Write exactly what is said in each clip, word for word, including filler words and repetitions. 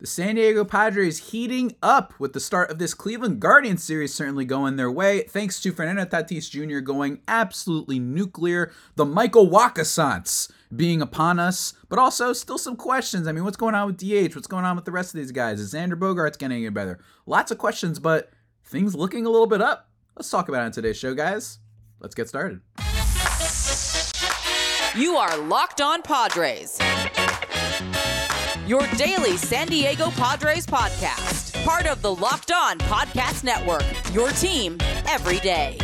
The San Diego Padres heating up with the start of this Cleveland Guardians series certainly going their way, thanks to Fernando Tatis Junior going absolutely nuclear, the Michael Wacha science being upon us, but also still some questions. I mean, what's going on with D H? What's going on with the rest of these guys? Is Xander Bogaerts getting any better? Lots of questions, but things looking a little bit up. Let's talk about it on today's show, guys. Let's get started. You are Locked On Padres. Your daily San Diego Padres podcast, part of the Locked On Podcast Network, your team every day.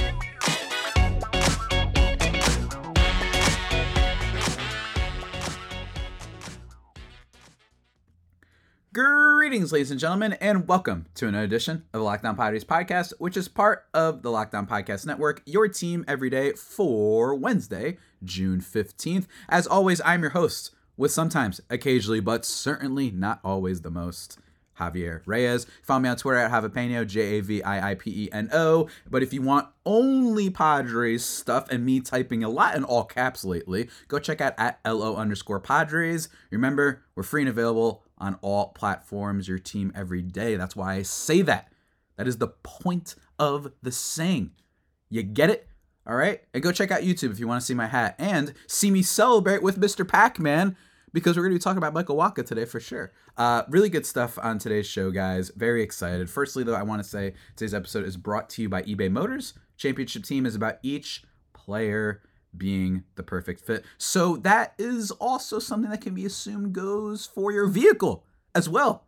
Greetings, ladies and gentlemen, and welcome to another edition of the Locked On Padres podcast, which is part of the Locked On Podcast Network, your team every day for Wednesday, June fifteenth. As always, I'm your host, with sometimes, occasionally, but certainly not always the most, Javier Reyes. Follow me on Twitter at Javipeno, J A V I I P E N O. But if you want only Padres stuff and me typing a lot in all caps lately, go check out at L O underscore Padres. Remember, we're free and available on all platforms, your team every day. That's why I say that. That is the point of the saying. You get it? All right, and go check out YouTube if you want to see my hat and see me celebrate with Mister Pac-Man, because we're going to be talking about Michael Wacha today for sure. Uh, really good stuff on today's show, guys. Very excited. Firstly, though, I want to say today's episode is brought to you by eBay Motors. Championship team is about each player being the perfect fit. So that is also something that can be assumed goes for your vehicle as well.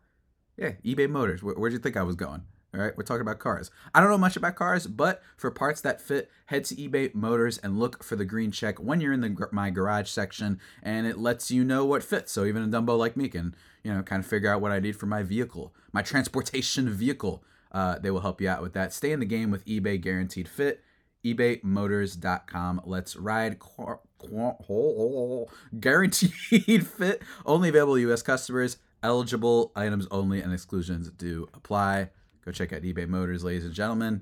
Yeah, eBay Motors. Where, where'd you think I was going? All right, we're talking about cars. I don't know much about cars, but for parts that fit, head to eBay Motors and look for the green check when you're in the My Garage section, and it lets you know what fits. So even a Dumbo like me can, you know, kind of figure out what I need for my vehicle, my transportation vehicle. Uh, they will help you out with that. Stay in the game with eBay Guaranteed Fit. ebay motors dot com. Let's ride. Qu- qu- guaranteed Fit. Only available to U S customers. Eligible items only and exclusions do apply. Go check out eBay Motors, ladies and gentlemen.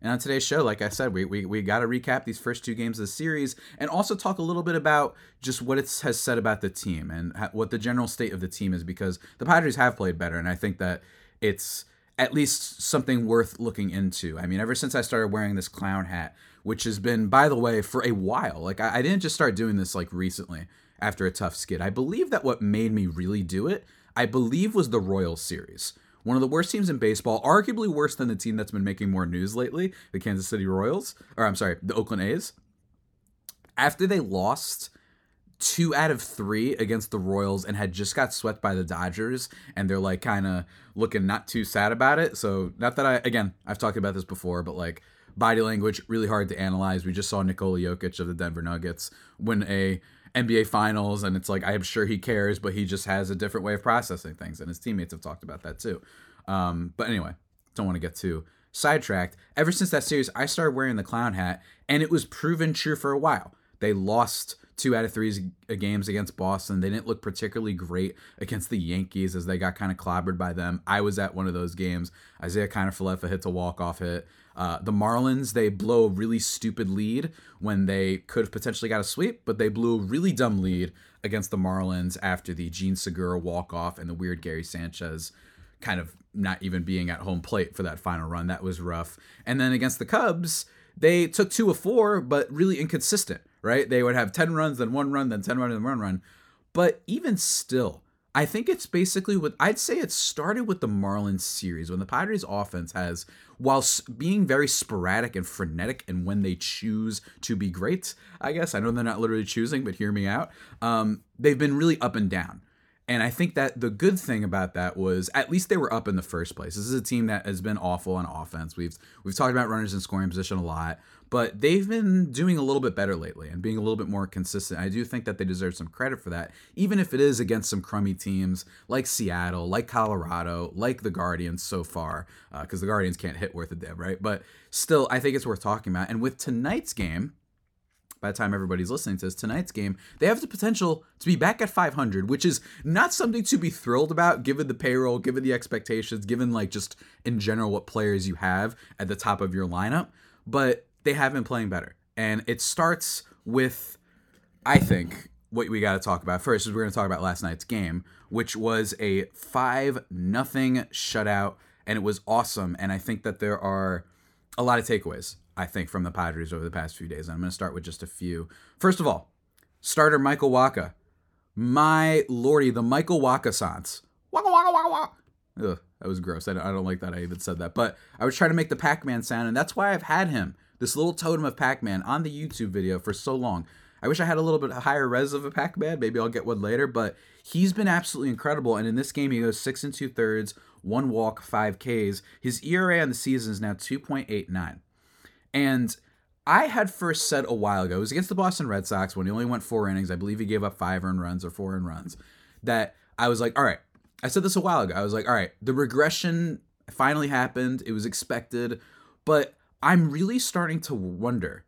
And on today's show, like I said, we we, we got to recap these first two games of the series and also talk a little bit about just what it has said about the team and ha- what the general state of the team is, because the Padres have played better, and I think that it's at least something worth looking into. I mean, ever since I started wearing this clown hat, which has been, by the way, for a while. Like, I, I didn't just start doing this, like, recently after a tough skid. I believe that what made me really do it, I believe, was the Royals series. One of the worst teams in baseball, arguably worse than the team that's been making more news lately, the Kansas City Royals, or I'm sorry, the Oakland A's. After they lost two out of three against the Royals and had just got swept by the Dodgers, and they're like kind of looking not too sad about it. So not that I, again, I've talked about this before, but like body language, really hard to analyze. We just saw Nikola Jokic of the Denver Nuggets win a N B A Finals, and it's like, I'm sure he cares, but he just has a different way of processing things, and his teammates have talked about that too. Um, but anyway, don't want to get too sidetracked. Ever since that series, I started wearing the clown hat, and it was proven true for a while. They lost two out of three games against Boston. They didn't look particularly great against the Yankees as they got kind of clobbered by them. I was at one of those games. Isaiah Kiner-Falefa hits a walk-off hit. Uh, the Marlins, they blow a really stupid lead when they could have potentially got a sweep, but they blew a really dumb lead against the Marlins after the Gene Segura walk-off and the weird Gary Sanchez kind of not even being at home plate for that final run. That was rough. And then against the Cubs, they took two of four, but really inconsistent, right? They would have ten runs, then one run, then ten runs, then one run. But even still, I think it's basically what I'd say it started with the Marlins series, when the Padres offense has, whilst being very sporadic and frenetic and when they choose to be great, I guess, I know they're not literally choosing, but hear me out. Um, they've been really up and down. And I think that the good thing about that was at least they were up in the first place. This is a team that has been awful on offense. We've we've talked about runners in scoring position a lot, but they've been doing a little bit better lately and being a little bit more consistent. I do think that they deserve some credit for that, even if it is against some crummy teams like Seattle, like Colorado, like the Guardians so far, because uh, the Guardians can't hit worth a damn, right? But still, I think it's worth talking about. And with tonight's game, by the time everybody's listening to this, tonight's game, they have the potential to be back at five hundred, which is not something to be thrilled about, given the payroll, given the expectations, given like just in general what players you have at the top of your lineup. But they have been playing better. And it starts with, I think, what we got to talk about first is we're going to talk about last night's game, which was a five nothing shutout, and it was awesome. And I think that there are a lot of takeaways, I think, from the Padres over the past few days. And I'm going to start with just a few. First of all, starter Michael Wacha. My lordy, the Michael Wacha-sance. Waka, waka, waka, waka. Ugh, that was gross. I don't, I don't like that I even said that. But I was trying to make the Pac-Man sound, and that's why I've had him, this little totem of Pac-Man, on the YouTube video for so long. I wish I had a little bit higher res of a Pac-Man. Maybe I'll get one later. But he's been absolutely incredible. And in this game, he goes six and two thirds, one walk, five Ks. His E R A on the season is now two point eight nine. And I had first said a while ago, it was against the Boston Red Sox when he only went four innings. I believe he gave up five earned runs or four earned runs. That I was like, all right. I said this a while ago. I was like, all right, the regression finally happened. It was expected. But I'm really starting to wonder.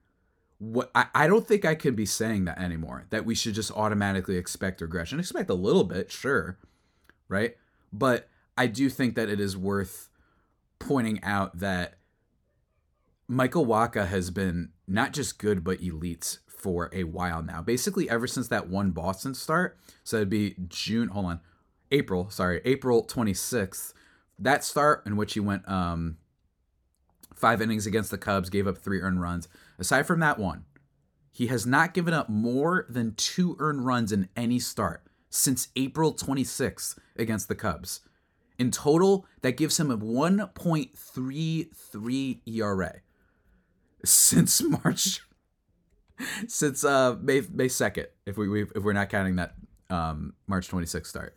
What I, I don't think I could be saying that anymore, that we should just automatically expect regression. Expect a little bit, sure, right? But I do think that it is worth pointing out that Michael Wacha has been not just good, but elite for a while now. Basically, ever since that one Boston start, so it'd be June, hold on, April, sorry, April twenty-sixth, that start in which he went um, five innings against the Cubs, gave up three earned runs. Aside from that one, he has not given up more than two earned runs in any start since April twenty-sixth against the Cubs. In total, that gives him a one point three three E R A since March, since uh, May May second, if we we've, if we're not counting that um, March twenty-sixth start.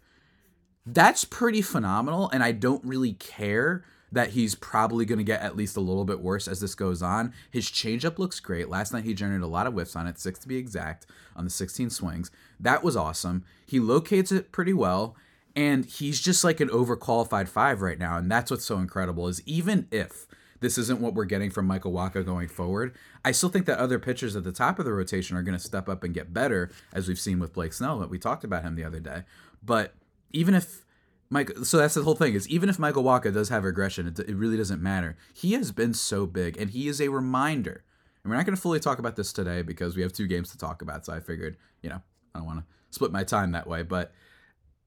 That's pretty phenomenal, and I don't really care that he's probably going to get at least a little bit worse as this goes on. His changeup looks great. Last night, he generated a lot of whiffs on it, six to be exact, on the sixteen swings. That was awesome. He locates it pretty well, and he's just like an overqualified five right now, and that's what's so incredible is even if this isn't what we're getting from Michael Wacha going forward, I still think that other pitchers at the top of the rotation are going to step up and get better, as we've seen with Blake Snell, that we talked about him the other day. But even if Mike, so that's the whole thing is even if Michael Wacha does have regression, it, it really doesn't matter. He has been so big, and he is a reminder. And we're not going to fully talk about this today because we have two games to talk about. So I figured, you know, I don't want to split my time that way. But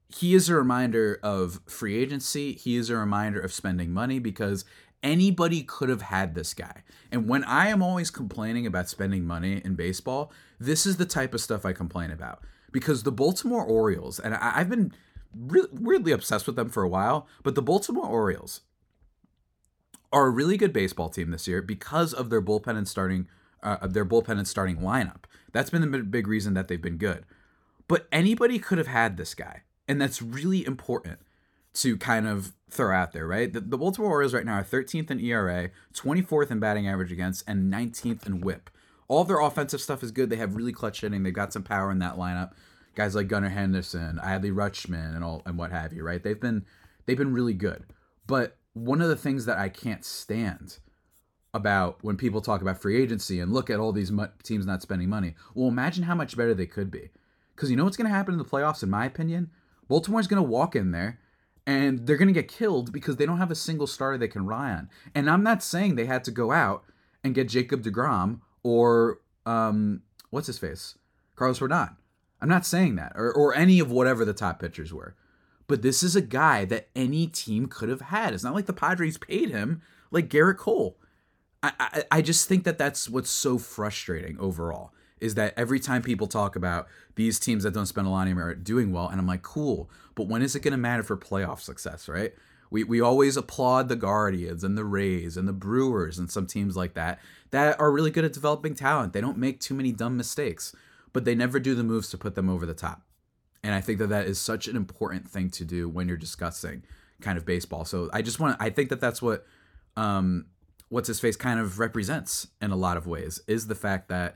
he is a reminder of free agency. He is a reminder of spending money because anybody could have had this guy. And when I am always complaining about spending money in baseball, this is the type of stuff I complain about because the Baltimore Orioles, and I, I've been really weirdly obsessed with them for a while, but the Baltimore Orioles are a really good baseball team this year because of their bullpen and starting uh, their bullpen and starting lineup. That's been the big reason that they've been good. But anybody could have had this guy, and that's really important to kind of throw out there, right? The, the Baltimore Orioles right now are thirteenth in E R A, twenty-fourth in batting average against, and nineteenth in whip. All of their offensive stuff is good. They have really clutch hitting. They've got some power in that lineup. Guys like Gunnar Henderson, Adley Rutschman, and all and what have you, right? They've been they've been really good. But one of the things that I can't stand about when people talk about free agency and look at all these teams not spending money, well, imagine how much better they could be. Because you know what's going to happen in the playoffs, in my opinion? Baltimore's going to walk in there, and they're going to get killed because they don't have a single starter they can rely on. And I'm not saying they had to go out and get Jacob deGrom or, um, what's his face? Carlos Rodon. I'm not saying that, or, or any of whatever the top pitchers were. But this is a guy that any team could have had. It's not like the Padres paid him like Garrett Cole. I, I, I just think that that's what's so frustrating overall, is that every time people talk about these teams that don't spend a lot of money are doing well, and I'm like, cool, but when is it going to matter for playoff success, right? We we always applaud the Guardians and the Rays and the Brewers and some teams like that that are really good at developing talent. They don't make too many dumb mistakes, but they never do the moves to put them over the top. And I think that that is such an important thing to do when you're discussing kind of baseball. So I just want to, I think that that's what, um, what's his face kind of represents in a lot of ways, is the fact that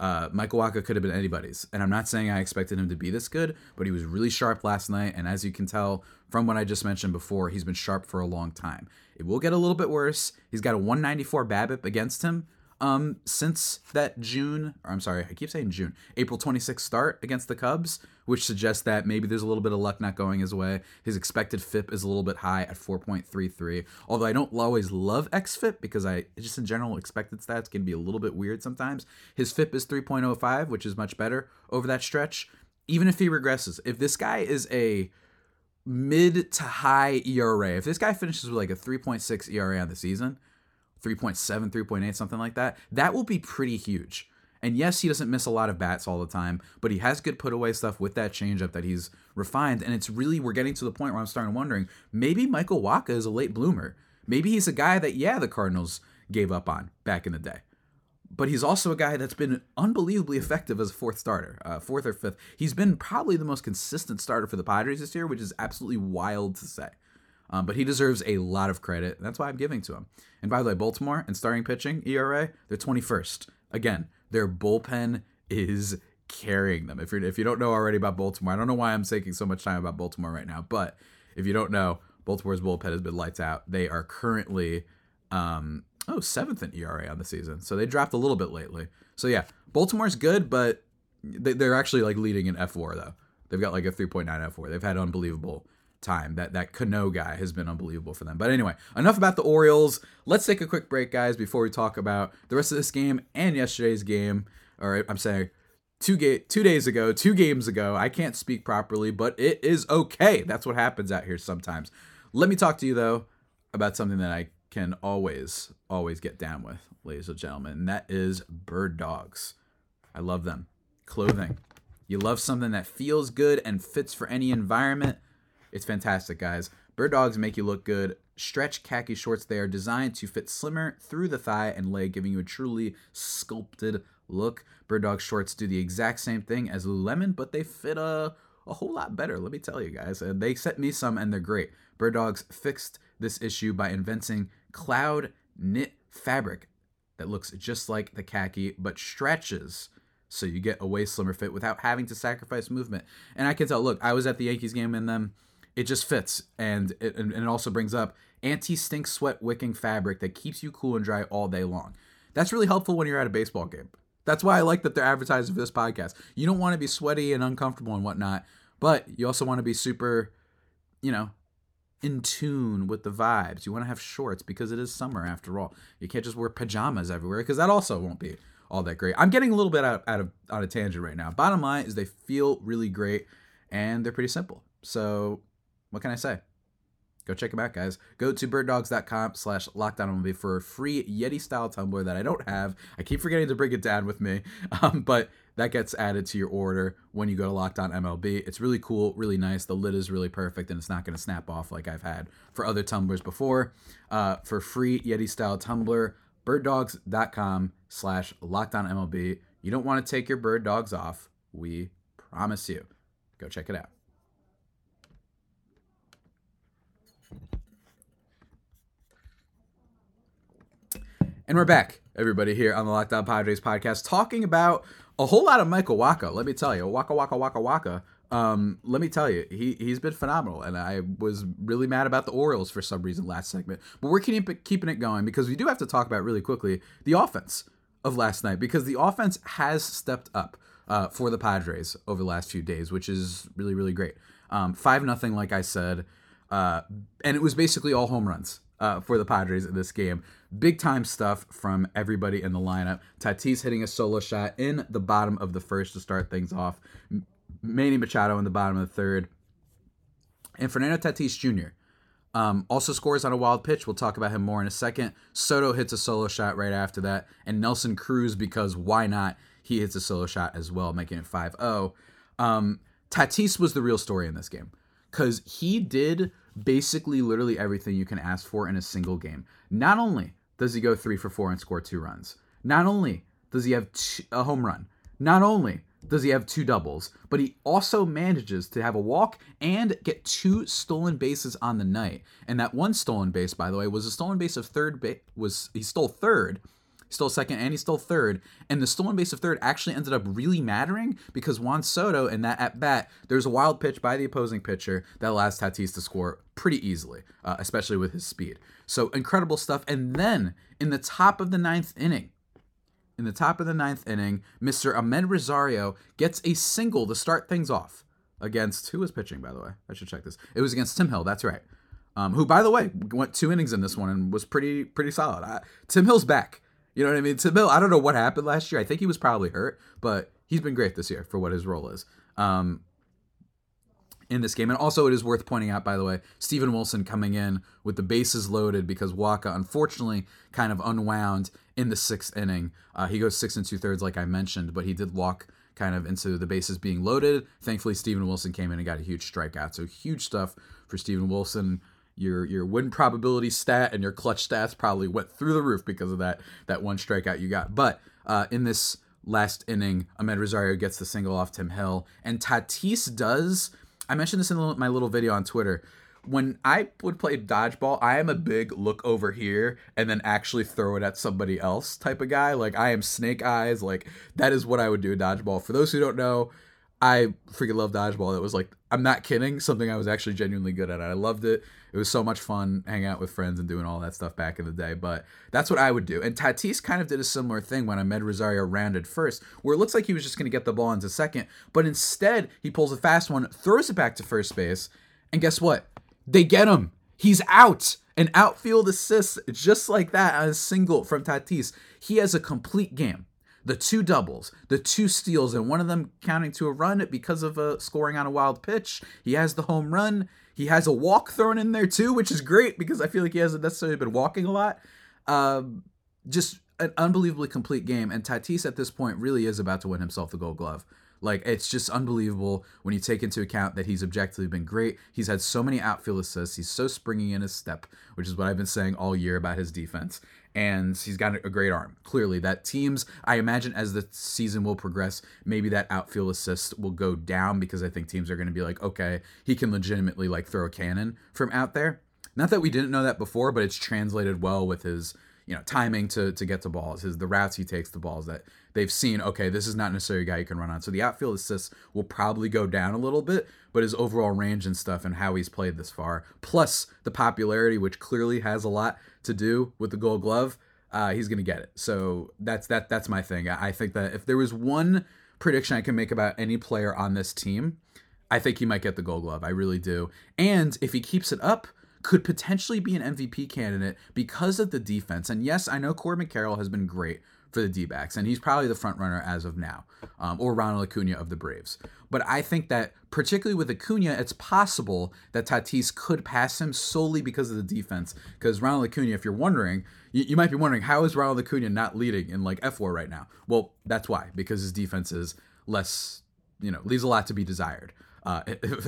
uh, Michael Wacha could have been anybody's. And I'm not saying I expected him to be this good, but he was really sharp last night. And as you can tell from what I just mentioned before, he's been sharp for a long time. It will get a little bit worse. He's got a one ninety-four BABIP against him. Um, since that June, or I'm sorry, I keep saying June, April twenty-sixth start against the Cubs, which suggests that maybe there's a little bit of luck not going his way. His expected F I P is a little bit high at four point three three, although I don't always love xFIP because I just in general expected stats can be a little bit weird sometimes. His F I P is three point oh five, which is much better over that stretch. Even if he regresses, if this guy is a mid to high E R A. If this guy finishes with like a three point six E R A on the season, three point seven, three point eight, something like that, that will be pretty huge. And yes, he doesn't miss a lot of bats all the time, but he has good put-away stuff with that changeup that he's refined. And it's really, we're getting to the point where I'm starting wondering, maybe Michael Wacha is a late bloomer. Maybe he's a guy that, yeah, the Cardinals gave up on back in the day. But he's also a guy that's been unbelievably effective as a fourth starter, uh, fourth or fifth. He's been probably the most consistent starter for the Padres this year, which is absolutely wild to say. Um, but he deserves a lot of credit. And that's why I'm giving to him. And by the way, Baltimore and starting pitching, E R A, they're twenty-first. Again, their bullpen is carrying them. If you're if you don't know already about Baltimore, I don't know why I'm taking so much time about Baltimore right now, but if you don't know, Baltimore's bullpen has been lights out. They are currently um, oh seventh in E R A on the season, so they dropped a little bit lately. So yeah, Baltimore's good, but they, they're actually like leading in F four though. They've got like a three point nine F four. They've had unbelievable time. That that Cano guy has been unbelievable for them. But anyway, enough about the Orioles. Let's take a quick break, guys, before we talk about the rest of this game and yesterday's game. All right, I'm saying two ga- two days ago, two games ago. I can't speak properly, but it is okay. That's what happens out here sometimes. Let me talk to you, though, about something that I can always, always get down with, ladies and gentlemen, and that is Bird Dogs. I love them. Clothing. You love something that feels good and fits for any environment. It's fantastic, guys. Bird Dogs make you look good. Stretch khaki shorts, they are designed to fit slimmer through the thigh and leg, giving you a truly sculpted look. Bird Dog shorts do the exact same thing as Lululemon, but they fit a, a whole lot better, let me tell you guys. And they sent me some, and they're great. Bird Dogs fixed this issue by inventing cloud knit fabric that looks just like the khaki, but stretches, so you get a way slimmer fit without having to sacrifice movement. And I can tell, look, I was at the Yankees game in them. It just fits, and it, and it also brings up anti-stink sweat wicking fabric that keeps you cool and dry all day long. That's really helpful when you're at a baseball game. That's why I like that they're advertising for this podcast. You don't want to be sweaty and uncomfortable and whatnot, but you also want to be super, you know, in tune with the vibes. You want to have shorts because it is summer after all. You can't just wear pajamas everywhere because that also won't be all that great. I'm getting a little bit out, out of on a tangent right now. Bottom line is they feel really great, and they're pretty simple. So what can I say? Go check them out, guys. Go to birddogs.com slash lockdown for a free Yeti-style tumbler that I don't have. I keep forgetting to bring it down with me, um, but that gets added to your order when you go to Lockdown M L B. It's really cool, really nice. The lid is really perfect, and it's not going to snap off like I've had for other tumblers before. Uh, for free Yeti-style tumbler, birddogs.com slash lockdown MLB. You don't want to take your bird dogs off. We promise you. Go check it out. And we're back, everybody, here on the Locked On Padres podcast, talking about a whole lot of Michael Wacha. Let me tell you, Wacha, Wacha, Wacha, Wacha. Um, let me tell you, he, he's been phenomenal. And I was really mad about the Orioles for some reason last segment. But we're keep, keeping it going because we do have to talk about really quickly the offense of last night, because the offense has stepped up uh, for the Padres over the last few days, which is really, really great. Um, five nothing, like I said. Uh, and it was basically all home runs. Uh, for the Padres in this game. Big time stuff from everybody in the lineup. Tatis hitting a solo shot in the bottom of the first to start things off. Manny Machado in the bottom of the third. And Fernando Tatis Junior Um, also scores on a wild pitch. We'll talk about him more in a second. Soto hits a solo shot right after that. And Nelson Cruz, because why not? He hits a solo shot as well, making it five oh. Um, Tatis was the real story in this game, because he did basically literally everything you can ask for in a single game. Not only does he go three for four and score two runs, not only does he have two, a home run, not only does he have two doubles, but he also manages to have a walk and get two stolen bases on the night. And that one stolen base, by the way, was a stolen base of third ba- was he stole third, he stole second, and he stole third. And the stolen base of third actually ended up really mattering, because Juan Soto in that at-bat, there's a wild pitch by the opposing pitcher that allows Tatis to score pretty easily, uh, especially with his speed. So incredible stuff. And then in the top of the ninth inning, in the top of the ninth inning, Mister Ahmed Rosario gets a single to start things off against, who was pitching, by the way? I should check this. It was against Tim Hill. That's right. Um, who, by the way, went two innings in this one and was pretty, pretty solid. I, Tim Hill's back. You know what I mean? Tim Hill, I don't know what happened last year. I think he was probably hurt, but he's been great this year for what his role is. Um, in this game. And also, it is worth pointing out, by the way, Stephen Wilson coming in with the bases loaded because Wacha, unfortunately, kind of unwound in the sixth inning. Uh, he goes six and two-thirds, like I mentioned, but he did walk kind of into the bases being loaded. Thankfully, Stephen Wilson came in and got a huge strikeout. So huge stuff for Stephen Wilson. Your your win probability stat and your clutch stats probably went through the roof because of that that one strikeout you got. But uh, in this last inning, Ahmed Rosario gets the single off Tim Hill. And Tatis does, I mentioned this in my little video on Twitter, when I would play dodgeball, I am a big look over here and then actually throw it at somebody else type of guy. Like, I am snake eyes. Like, that is what I would do in dodgeball. For those who don't know, I freaking love dodgeball. That was like, I'm not kidding, something I was actually genuinely good at. I loved it. It was so much fun hanging out with friends and doing all that stuff back in the day. But that's what I would do. And Tatis kind of did a similar thing when Ahmed Rosario rounded first, where it looks like he was just going to get the ball into second. But instead, he pulls a fast one, throws it back to first base. And guess what? They get him. He's out. An outfield assist just like that on a single from Tatis. He has a complete game. The two doubles, the two steals, and one of them counting to a run because of a scoring on a wild pitch. He has the home run. He has a walk thrown in there too, which is great because I feel like he hasn't necessarily been walking a lot. Um, just an unbelievably complete game. And Tatis at this point really is about to win himself the Gold Glove. Like, it's just unbelievable when you take into account that he's objectively been great. He's had so many outfield assists. He's so springy in his step, which is what I've been saying all year about his defense. And he's got a great arm. Clearly, that teams, I imagine as the season will progress, maybe that outfield assist will go down because I think teams are going to be like, okay, he can legitimately like throw a cannon from out there. Not that we didn't know that before, but it's translated well with his, you know, timing to to get to balls, his the routes he takes to balls that they've seen, okay, this is not necessarily a guy you can run on. So the outfield assists will probably go down a little bit, but his overall range and stuff and how he's played this far, plus the popularity, which clearly has a lot to do with the Gold Glove, uh, he's going to get it. So that's that that's my thing. I think that if there was one prediction I can make about any player on this team, I think he might get the Gold Glove. I really do. And if he keeps it up, could potentially be an M V P candidate because of the defense. And yes, I know Corbin Carroll has been great for the D-backs, and he's probably the front runner as of now, um, or Ronald Acuna of the Braves. But I think that particularly with Acuna, it's possible that Tatis could pass him solely because of the defense. Because Ronald Acuna, if you're wondering, you, you might be wondering, how is Ronald Acuna not leading in like F W A R right now? Well, that's why, because his defense is less, you know, leaves a lot to be desired uh,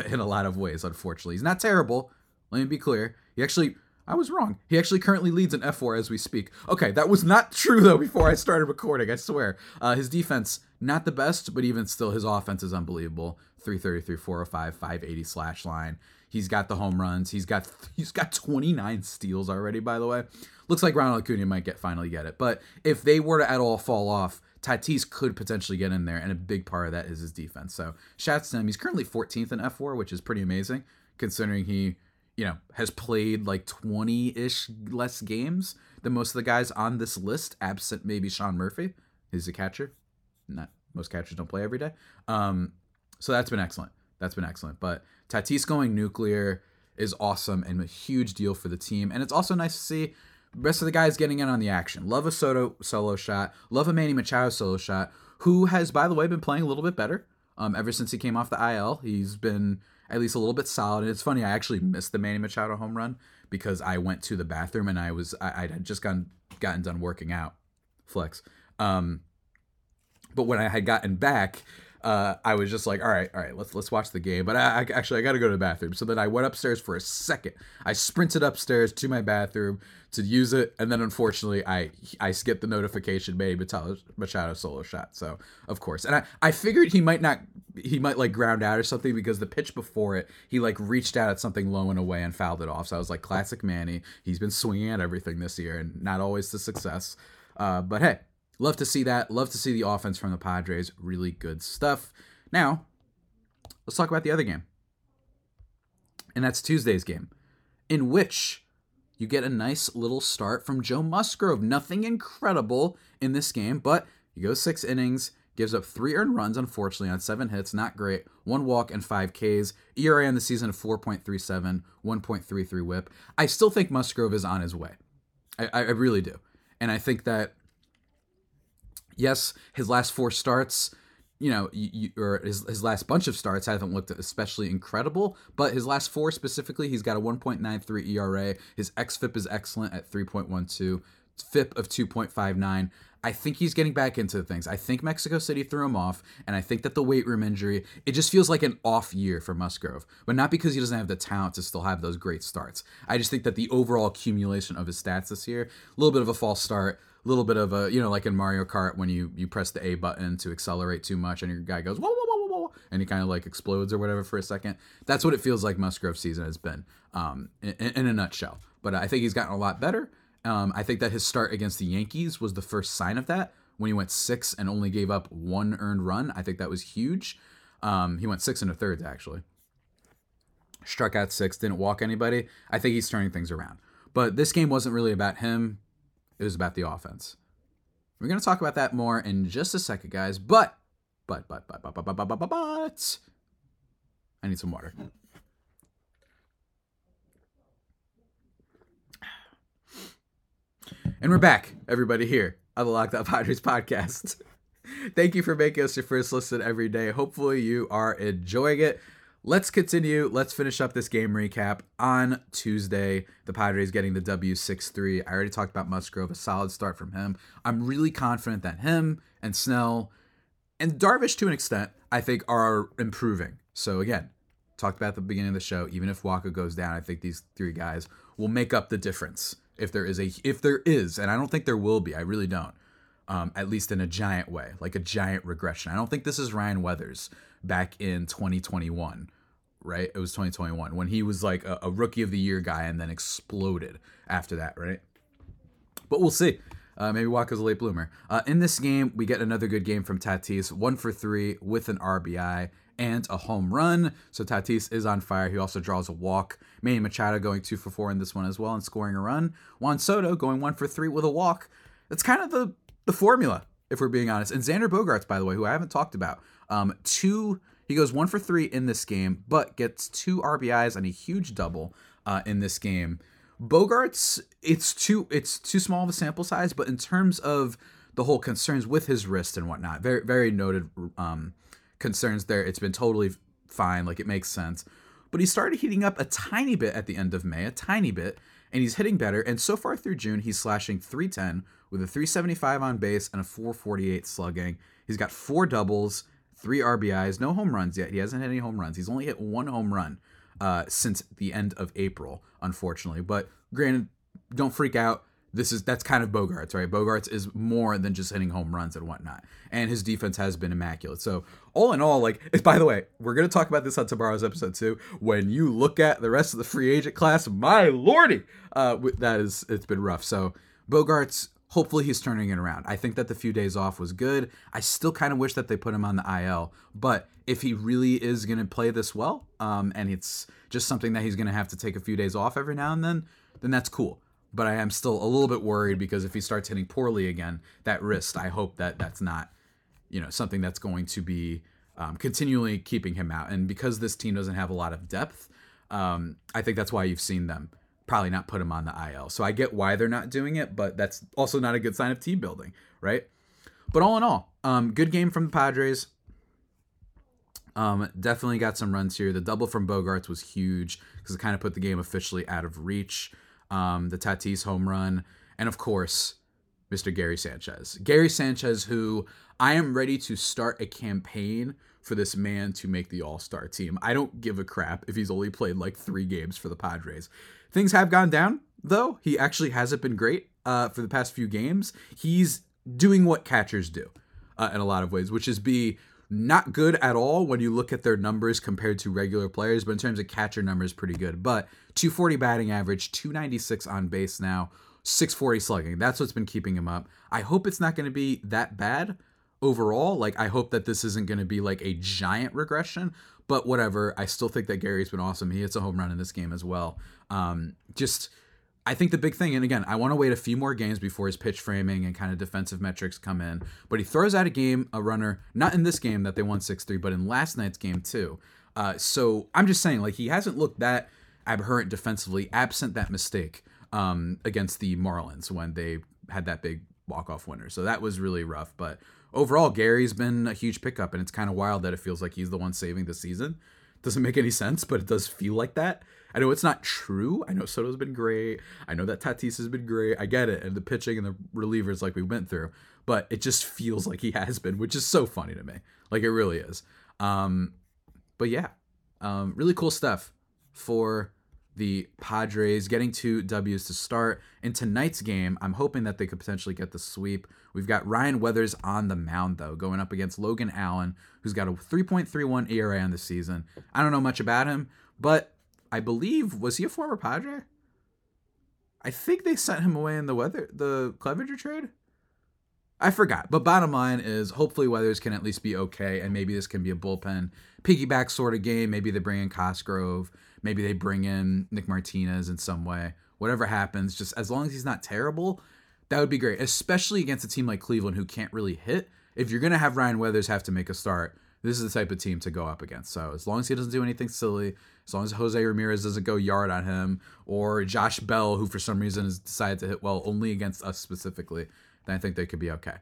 in a lot of ways, unfortunately. He's not terrible. Let me be clear. He actually, I was wrong. He actually currently leads in F W A R as we speak. Okay, that was not true, though, before I started recording, I swear. Uh, his defense, not the best, but even still, his offense is unbelievable. three thirty-three, four oh five, five eighty slash line. He's got the home runs. He's got he's got twenty-nine steals already, by the way. Looks like Ronald Acuna might get finally get it. But if they were to at all fall off, Tatis could potentially get in there, and a big part of that is his defense. So, shouts to him. He's currently fourteenth in F W A R, which is pretty amazing, considering he... you know, has played like twenty-ish less games than most of the guys on this list, absent maybe Sean Murphy. He's a catcher. Not most catchers don't play every day. Um, so that's been excellent. That's been excellent. But Tatis going nuclear is awesome and a huge deal for the team. And it's also nice to see the rest of the guys getting in on the action. Love a Soto solo shot. Love a Manny Machado solo shot, who has, by the way, been playing a little bit better. Um, ever since he came off the I L, he's been at least a little bit solid. And it's funny, I actually missed the Manny Machado home run because I went to the bathroom and I was, I had just gotten, gotten done working out. Flex. Um, but when I had gotten back, uh, I was just like, all right, all right, let's, let's watch the game. But I, I actually, I got to go to the bathroom. So then I went upstairs for a second. I sprinted upstairs to my bathroom to use it. And then unfortunately I, I skipped the notification, Manny Machado, Machado solo shot. So of course, and I, I figured he might not, he might like ground out or something because the pitch before it, he like reached out at something low and away and fouled it off. So I was like, classic Manny. He's been swinging at everything this year and not always to success. Uh, but hey, love to see that. Love to see the offense from the Padres. Really good stuff. Now, let's talk about the other game. And that's Tuesday's game, in which you get a nice little start from Joe Musgrove. Nothing incredible in this game, but you go six innings. Gives up three earned runs, unfortunately, on seven hits. Not great. One walk and five Ks. E R A on the season of four point three seven, one point three three whip. I still think Musgrove is on his way. I, I really do. And I think that, yes, his last four starts you know, you, or his, his last bunch of starts haven't looked especially incredible, but his last four specifically, he's got a one point nine three E R A. His X F I P is excellent at three point one two, F I P of two point five nine. I think he's getting back into things. I think Mexico City threw him off, and I think that the weight room injury, it just feels like an off year for Musgrove, but not because he doesn't have the talent to still have those great starts. I just think that the overall accumulation of his stats this year, a little bit of a false start, a little bit of a, you know, like in Mario Kart when you, you press the A button to accelerate too much and your guy goes, whoa, whoa, whoa, whoa, whoa, and he kind of like explodes or whatever for a second. That's what it feels like Musgrove's season has been um, in, in a nutshell. But I think he's gotten a lot better. Um, I think that his start against the Yankees was the first sign of that, when he went six and only gave up one earned run. I think that was huge. Um, he went six and a third, actually. Struck out six, didn't walk anybody. I think he's turning things around. But this game wasn't really about him. It was about the offense. We're going to talk about that more in just a second, guys. But, but, but, but, but, but, but, but, but, but, but. I need some water. And we're back, everybody, here on the Locked On Padres podcast. Thank you for making us your first listen every day. Hopefully you are enjoying it. Let's continue. Let's finish up this game recap. On Tuesday, the Padres getting the W six three. I already talked about Musgrove, a solid start from him. I'm really confident that him and Snell and Darvish, to an extent, I think are improving. So again, talked about at the beginning of the show, even if Wacha goes down, I think these three guys will make up the difference. If there is a, if there is, and I don't think there will be, I really don't, um, at least in a giant way, like a giant regression. I don't think this is Ryan Weathers back in twenty twenty-one, right? It was twenty twenty-one when he was like a, a rookie of the year guy and then exploded after that, right? But we'll see. Uh, maybe Wacha's a late bloomer. Uh, in this game, we get another good game from Tatis, one for three with an R B I and a home run. So Tatis is on fire. He also draws a walk. Manny Machado going two for four in this one as well and scoring a run. Juan Soto going one for three with a walk. That's kind of the, the formula, if we're being honest. And Xander Bogaerts, by the way, who I haven't talked about, um, two. He goes one for three in this game, but gets two R B Is and a huge double uh, in this game. Bogaerts, it's too it's too small of a sample size, but in terms of the whole concerns with his wrist and whatnot, very very noted. Um, concerns there. It's been totally fine. Like, it makes sense. But he started heating up a tiny bit at the end of May, a tiny bit, and he's hitting better. And so far through June, he's slashing three ten with a three seventy-five on base and a four forty-eight slugging. He's got four doubles, three R B Is, no home runs yet. He hasn't hit any home runs. He's only hit one home run uh, since the end of April, unfortunately. But granted, don't freak out. This is that's kind of Bogaerts, right? Bogaerts is more than just hitting home runs and whatnot. And his defense has been immaculate. So all in all, like, by the way, we're going to talk about this on tomorrow's episode too. When you look at the rest of the free agent class, my lordy, uh, that is, it's been rough. So Bogaerts, hopefully he's turning it around. I think that the few days off was good. I still kind of wish that they put him on the I L, but if he really is going to play this well, um, and it's just something that he's going to have to take a few days off every now and then, then that's cool. But I am still a little bit worried because if he starts hitting poorly again, that wrist, I hope that that's not, you know, something that's going to be um, continually keeping him out. And because this team doesn't have a lot of depth, um, I think that's why you've seen them probably not put him on the I L. So I get why they're not doing it, but that's also not a good sign of team building, right? But all in all, um, good game from the Padres. Um, definitely got some runs here. The double from Bogaerts was huge because it kind of put the game officially out of reach. Um, the Tatis home run, and of course, Mister Gary Sanchez. Gary Sanchez, who I am ready to start a campaign for this man to make the All-Star team. I don't give a crap if he's only played like three games for the Padres. Things have gone down, though. He actually hasn't been great uh, for the past few games. He's doing what catchers do uh, in a lot of ways, which is be not good at all when you look at their numbers compared to regular players, but in terms of catcher numbers, pretty good. But two forty batting average, two ninety-six on base now, six forty slugging. That's what's been keeping him up. I hope it's not going to be that bad overall. Like, I hope that this isn't going to be like a giant regression, but whatever. I still think that Gary's been awesome. He hits a home run in this game as well. Um, just... I think the big thing, and again, I want to wait a few more games before his pitch framing and kind of defensive metrics come in, but he throws out a game, a runner, not in this game that they won six three, but in last night's game too. Uh, so I'm just saying, like, he hasn't looked that abhorrent defensively, absent that mistake um, against the Marlins when they had that big walk-off winner. So that was really rough. But overall, Gary's been a huge pickup, and it's kind of wild that it feels like he's the one saving the season. Doesn't make any sense, but it does feel like that. I know it's not true. I know Soto's been great. I know that Tatis has been great. I get it. And the pitching and the relievers like we went through. But it just feels like he has been, which is so funny to me. Like, it really is. Um, but, yeah, um, really cool stuff for the Padres, getting two W's to start. In tonight's game, I'm hoping that they could potentially get the sweep. We've got Ryan Weathers on the mound, though, going up against Logan Allen, who's got a three point three one E R A on the season. I don't know much about him, but I believe, was he a former Padre? I think they sent him away in the weather, the Clevenger trade. I forgot. But bottom line is, hopefully Weathers can at least be okay, and maybe this can be a bullpen piggyback sort of game. Maybe they bring in Cosgrove. Maybe they bring in Nick Martinez in some way. Whatever happens, just as long as he's not terrible, that would be great, especially against a team like Cleveland who can't really hit. If you're going to have Ryan Weathers have to make a start, this is the type of team to go up against. So as long as he doesn't do anything silly, as long as Jose Ramirez doesn't go yard on him, or Josh Bell, who for some reason has decided to hit well only against us specifically, then I think they could be okay.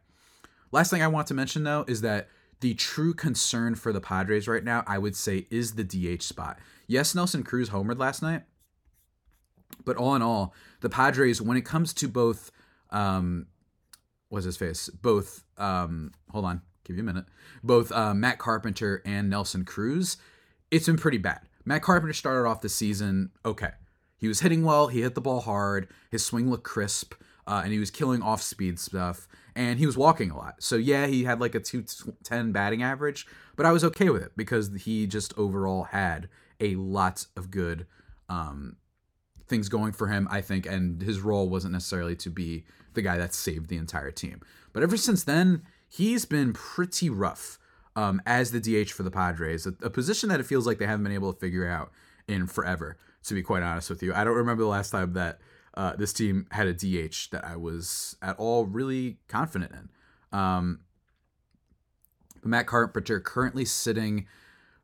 Last thing I want to mention, though, is that the true concern for the Padres right now, I would say, is the D H spot. Yes, Nelson Cruz homered last night, but all in all, the Padres, when it comes to both, um, what's his face? Both, um, hold on, give you a minute. Both uh, Matt Carpenter and Nelson Cruz, it's been pretty bad. Matt Carpenter started off the season okay. He was hitting well. He hit the ball hard. His swing looked crisp. Uh, and he was killing off-speed stuff, and he was walking a lot. So, yeah, he had like a two ten batting average, but I was okay with it because he just overall had a lot of good um, things going for him, I think, and his role wasn't necessarily to be the guy that saved the entire team. But ever since then, he's been pretty rough um, as the D H for the Padres, a, a position that it feels like they haven't been able to figure out in forever, to be quite honest with you. I don't remember the last time that Uh, this team had a D H that I was at all really confident in. Um, Matt Carpenter currently sitting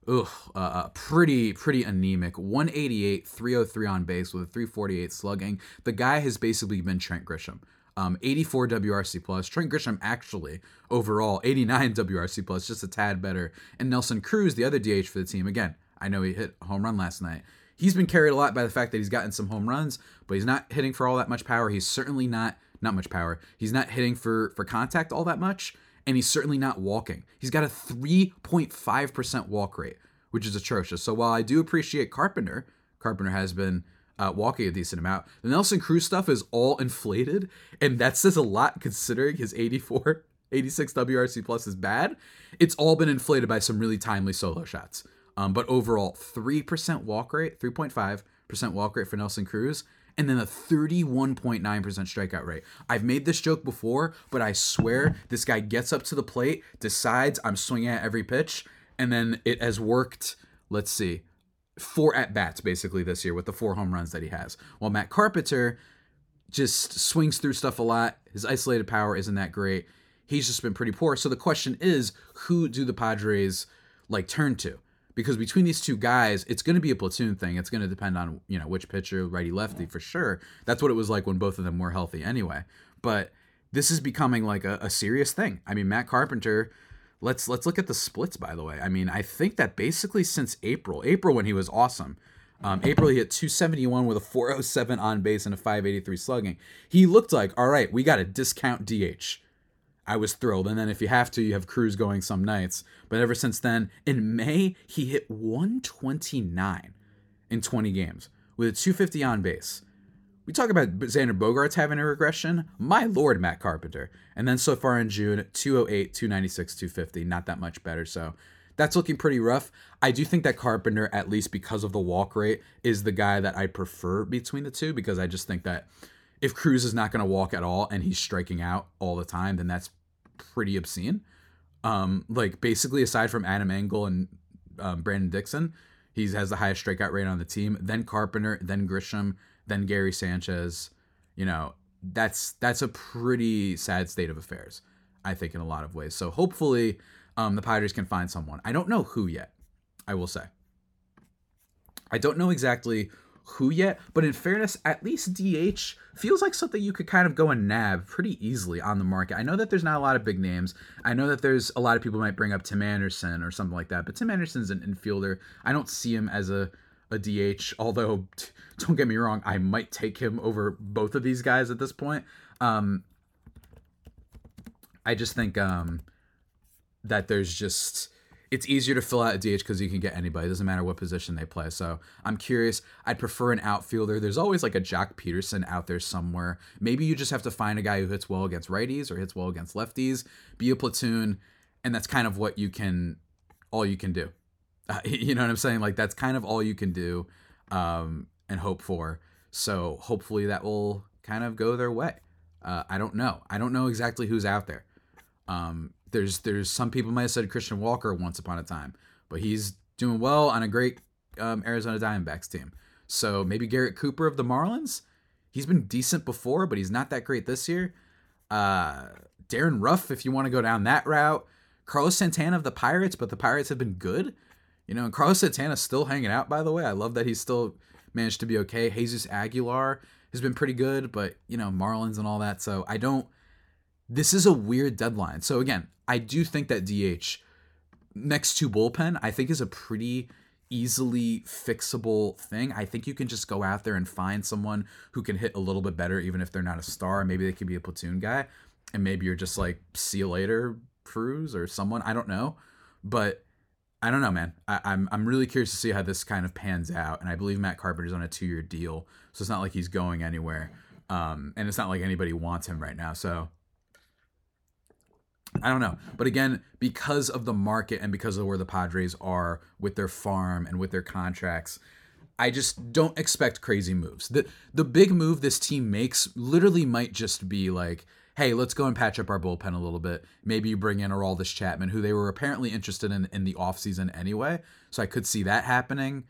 ugh, uh, pretty pretty anemic. one eighty-eight, three oh three on base with a three forty-eight slugging. The guy has basically been Trent Grisham. Um, eighty-four W R C plus. Trent Grisham actually overall eighty-nine W R C plus, just a tad better. And Nelson Cruz, the other D H for the team, again, I know he hit a home run last night. He's been carried a lot by the fact that he's gotten some home runs, but he's not hitting for all that much power. He's certainly not, not much power. He's not hitting for, for contact all that much, and he's certainly not walking. He's got a three point five percent walk rate, which is atrocious. So while I do appreciate Carpenter, Carpenter has been uh, walking a decent amount, the Nelson Cruz stuff is all inflated, and that says a lot considering his eighty-four, eighty-six W R C plus is bad. It's all been inflated by some really timely solo shots. Um, but overall, three percent walk rate, three point five percent walk rate for Nelson Cruz, and then a thirty-one point nine percent strikeout rate. I've made this joke before, but I swear this guy gets up to the plate, decides I'm swinging at every pitch, and then it has worked, let's see, four at-bats basically this year with the four home runs that he has. While Matt Carpenter just swings through stuff a lot. His isolated power isn't that great. He's just been pretty poor. So the question is, who do the Padres like turn to? Because between these two guys, it's going to be a platoon thing. It's going to depend on, you know, which pitcher, righty, lefty, for sure. That's what it was like when both of them were healthy anyway. But this is becoming like a, a serious thing. I mean, Matt Carpenter, let's let's look at the splits, by the way. I mean, I think that basically since April, April when he was awesome, um, April he hit two seventy-one with a four oh seven on base and a five eighty-three slugging. He looked like, all right, we got a discount D H. I was thrilled. And then if you have to, you have Cruz going some nights. But ever since then, in May, he hit one twenty-nine in twenty games with a two fifty on base. We talk about Xander Bogaerts having a regression. My lord, Matt Carpenter. And then so far in June, two oh eight, two ninety-six, two fifty. Not that much better. So that's looking pretty rough. I do think that Carpenter, at least because of the walk rate, is the guy that I prefer between the two, because I just think that if Cruz is not going to walk at all and he's striking out all the time, then that's pretty obscene. Um, like, basically, aside from Adam Engel and um, Brandon Dixon, he has the highest strikeout rate on the team. Then Carpenter, then Grisham, then Gary Sanchez. You know, that's that's a pretty sad state of affairs, I think, in a lot of ways. So hopefully um, the Padres can find someone. I don't know who yet, I will say. I don't know exactly who yet, but in fairness, at least D H feels like something you could kind of go and nab pretty easily on the market. I know that there's not a lot of big names. I know that there's a lot of people might bring up Tim Anderson or something like that, but Tim Anderson's an infielder. I don't see him as a, a D H, although don't get me wrong, I might take him over both of these guys at this point. Um, I just think um, that there's just... It's easier to fill out a D H because you can get anybody. It doesn't matter what position they play. So I'm curious. I'd prefer an outfielder. There's always like a Jock Peterson out there somewhere. Maybe you just have to find a guy who hits well against righties or hits well against lefties. Be a platoon, and that's kind of what you can, all you can do. Uh, you know what I'm saying? Like that's kind of all you can do um, and hope for. So hopefully that will kind of go their way. Uh, I don't know. I don't know exactly who's out there. Um, There's there's some people might have said Christian Walker once upon a time, but he's doing well on a great um, Arizona Diamondbacks team. So maybe Garrett Cooper of the Marlins. He's been decent before, but he's not that great this year. Uh, Darren Ruff, if you want to go down that route. Carlos Santana of the Pirates, but the Pirates have been good. You know, and Carlos Santana's still hanging out, by the way. I love that he's still managed to be okay. Jesus Aguilar has been pretty good, but, you know, Marlins and all that. So I don't... This is a weird deadline. So again... I do think that D H next to bullpen, I think is a pretty easily fixable thing. I think you can just go out there and find someone who can hit a little bit better, even if they're not a star. Maybe they could be a platoon guy, and maybe you're just like, see you later, Cruz or someone. I don't know, but I don't know, man. I, I'm I'm really curious to see how this kind of pans out, and I believe Matt Carpenter's on a two-year deal, so it's not like he's going anywhere, um, and it's not like anybody wants him right now, so... I don't know. But again, because of the market and because of where the Padres are with their farm and with their contracts, I just don't expect crazy moves. The the big move this team makes literally might just be like, hey, let's go and patch up our bullpen a little bit. Maybe you bring in Aroldis Chapman, who they were apparently interested in in the offseason anyway. So I could see that happening.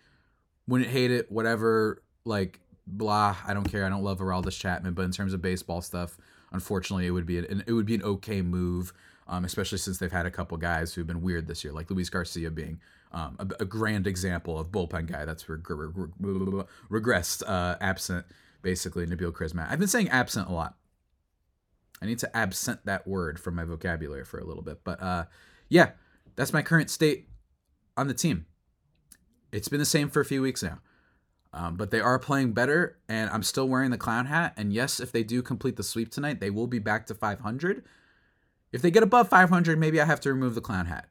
Wouldn't hate it, whatever, like, blah, I don't care. I don't love Aroldis Chapman. But in terms of baseball stuff, unfortunately, it would be an, it would be an okay move. Um, especially since they've had a couple guys who've been weird this year, like Luis Garcia being um, a, a grand example of bullpen guy that's reg- reg- reg- regressed, uh, absent, basically, Nabil Krismat. I've been saying absent a lot. I need to absent that word from my vocabulary for a little bit. But uh, yeah, that's my current state on the team. It's been the same for a few weeks now. Um, but they are playing better, and I'm still wearing the clown hat. And yes, if they do complete the sweep tonight, they will be back to five hundred. If they get above five hundred, maybe I have to remove the clown hat.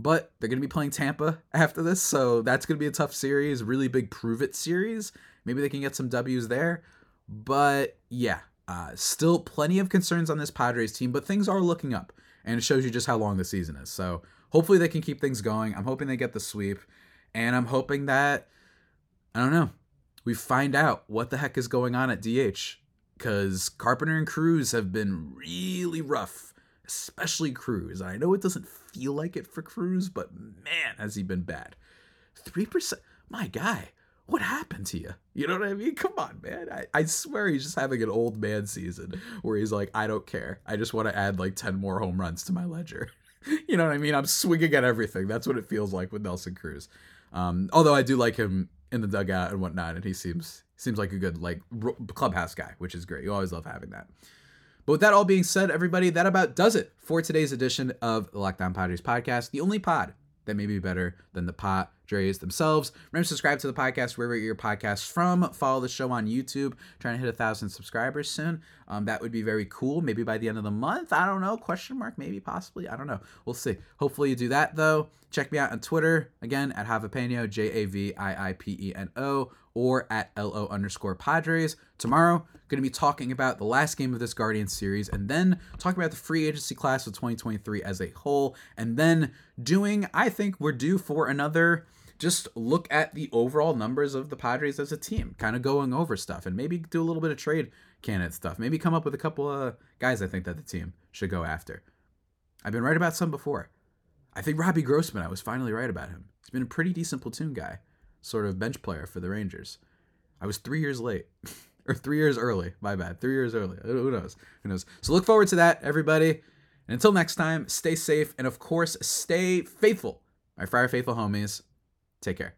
But they're going to be playing Tampa after this, so that's going to be a tough series, really big prove-it series. Maybe they can get some W's there. But, yeah, uh, still plenty of concerns on this Padres team, but things are looking up, and it shows you just how long the season is. So hopefully they can keep things going. I'm hoping they get the sweep, and I'm hoping that, I don't know, we find out what the heck is going on at D H, because Carpenter and Cruz have been really rough. Especially Cruz. I know it doesn't feel like it for Cruz, but man, has he been bad. three percent. My guy, what happened to you? You know what I mean? Come on, man. I, I swear he's just having an old man season where he's like, I don't care. I just want to add like ten more home runs to my ledger. You know what I mean? I'm swinging at everything. That's what it feels like with Nelson Cruz. Um, although I do like him in the dugout and whatnot, and he seems seems like a good like clubhouse guy, which is great. You always love having that. But with that all being said, everybody, that about does it for today's edition of the Locked On Padres podcast, the only pod that may be better than the Padres themselves. Remember to subscribe to the podcast wherever you get your podcasts from. Follow the show on YouTube. Trying to hit a thousand subscribers soon. Um, that would be very cool. Maybe by the end of the month. I don't know. Question mark? Maybe, possibly. I don't know. We'll see. Hopefully you do that, though. Check me out on Twitter. Again, at Javipeno, J A V I I P E N O, or at L O underscore Padres. Tomorrow, going to be talking about the last game of this Guardians series, and then talking about the free agency class of twenty twenty-three as a whole, and then doing, I think we're due for another just look at the overall numbers of the Padres as a team, kind of going over stuff, and maybe do a little bit of trade candidate stuff. Maybe come up with a couple of guys I think that the team should go after. I've been right about some before. I think Robbie Grossman, I was finally right about him. He's been a pretty decent platoon guy, sort of bench player for the Rangers. I was three years late. Or three years early. My bad. Three years early. Who knows? Who knows? So look forward to that, everybody. And until next time, stay safe. And, of course, stay faithful. My Friar Faithful homies, take care.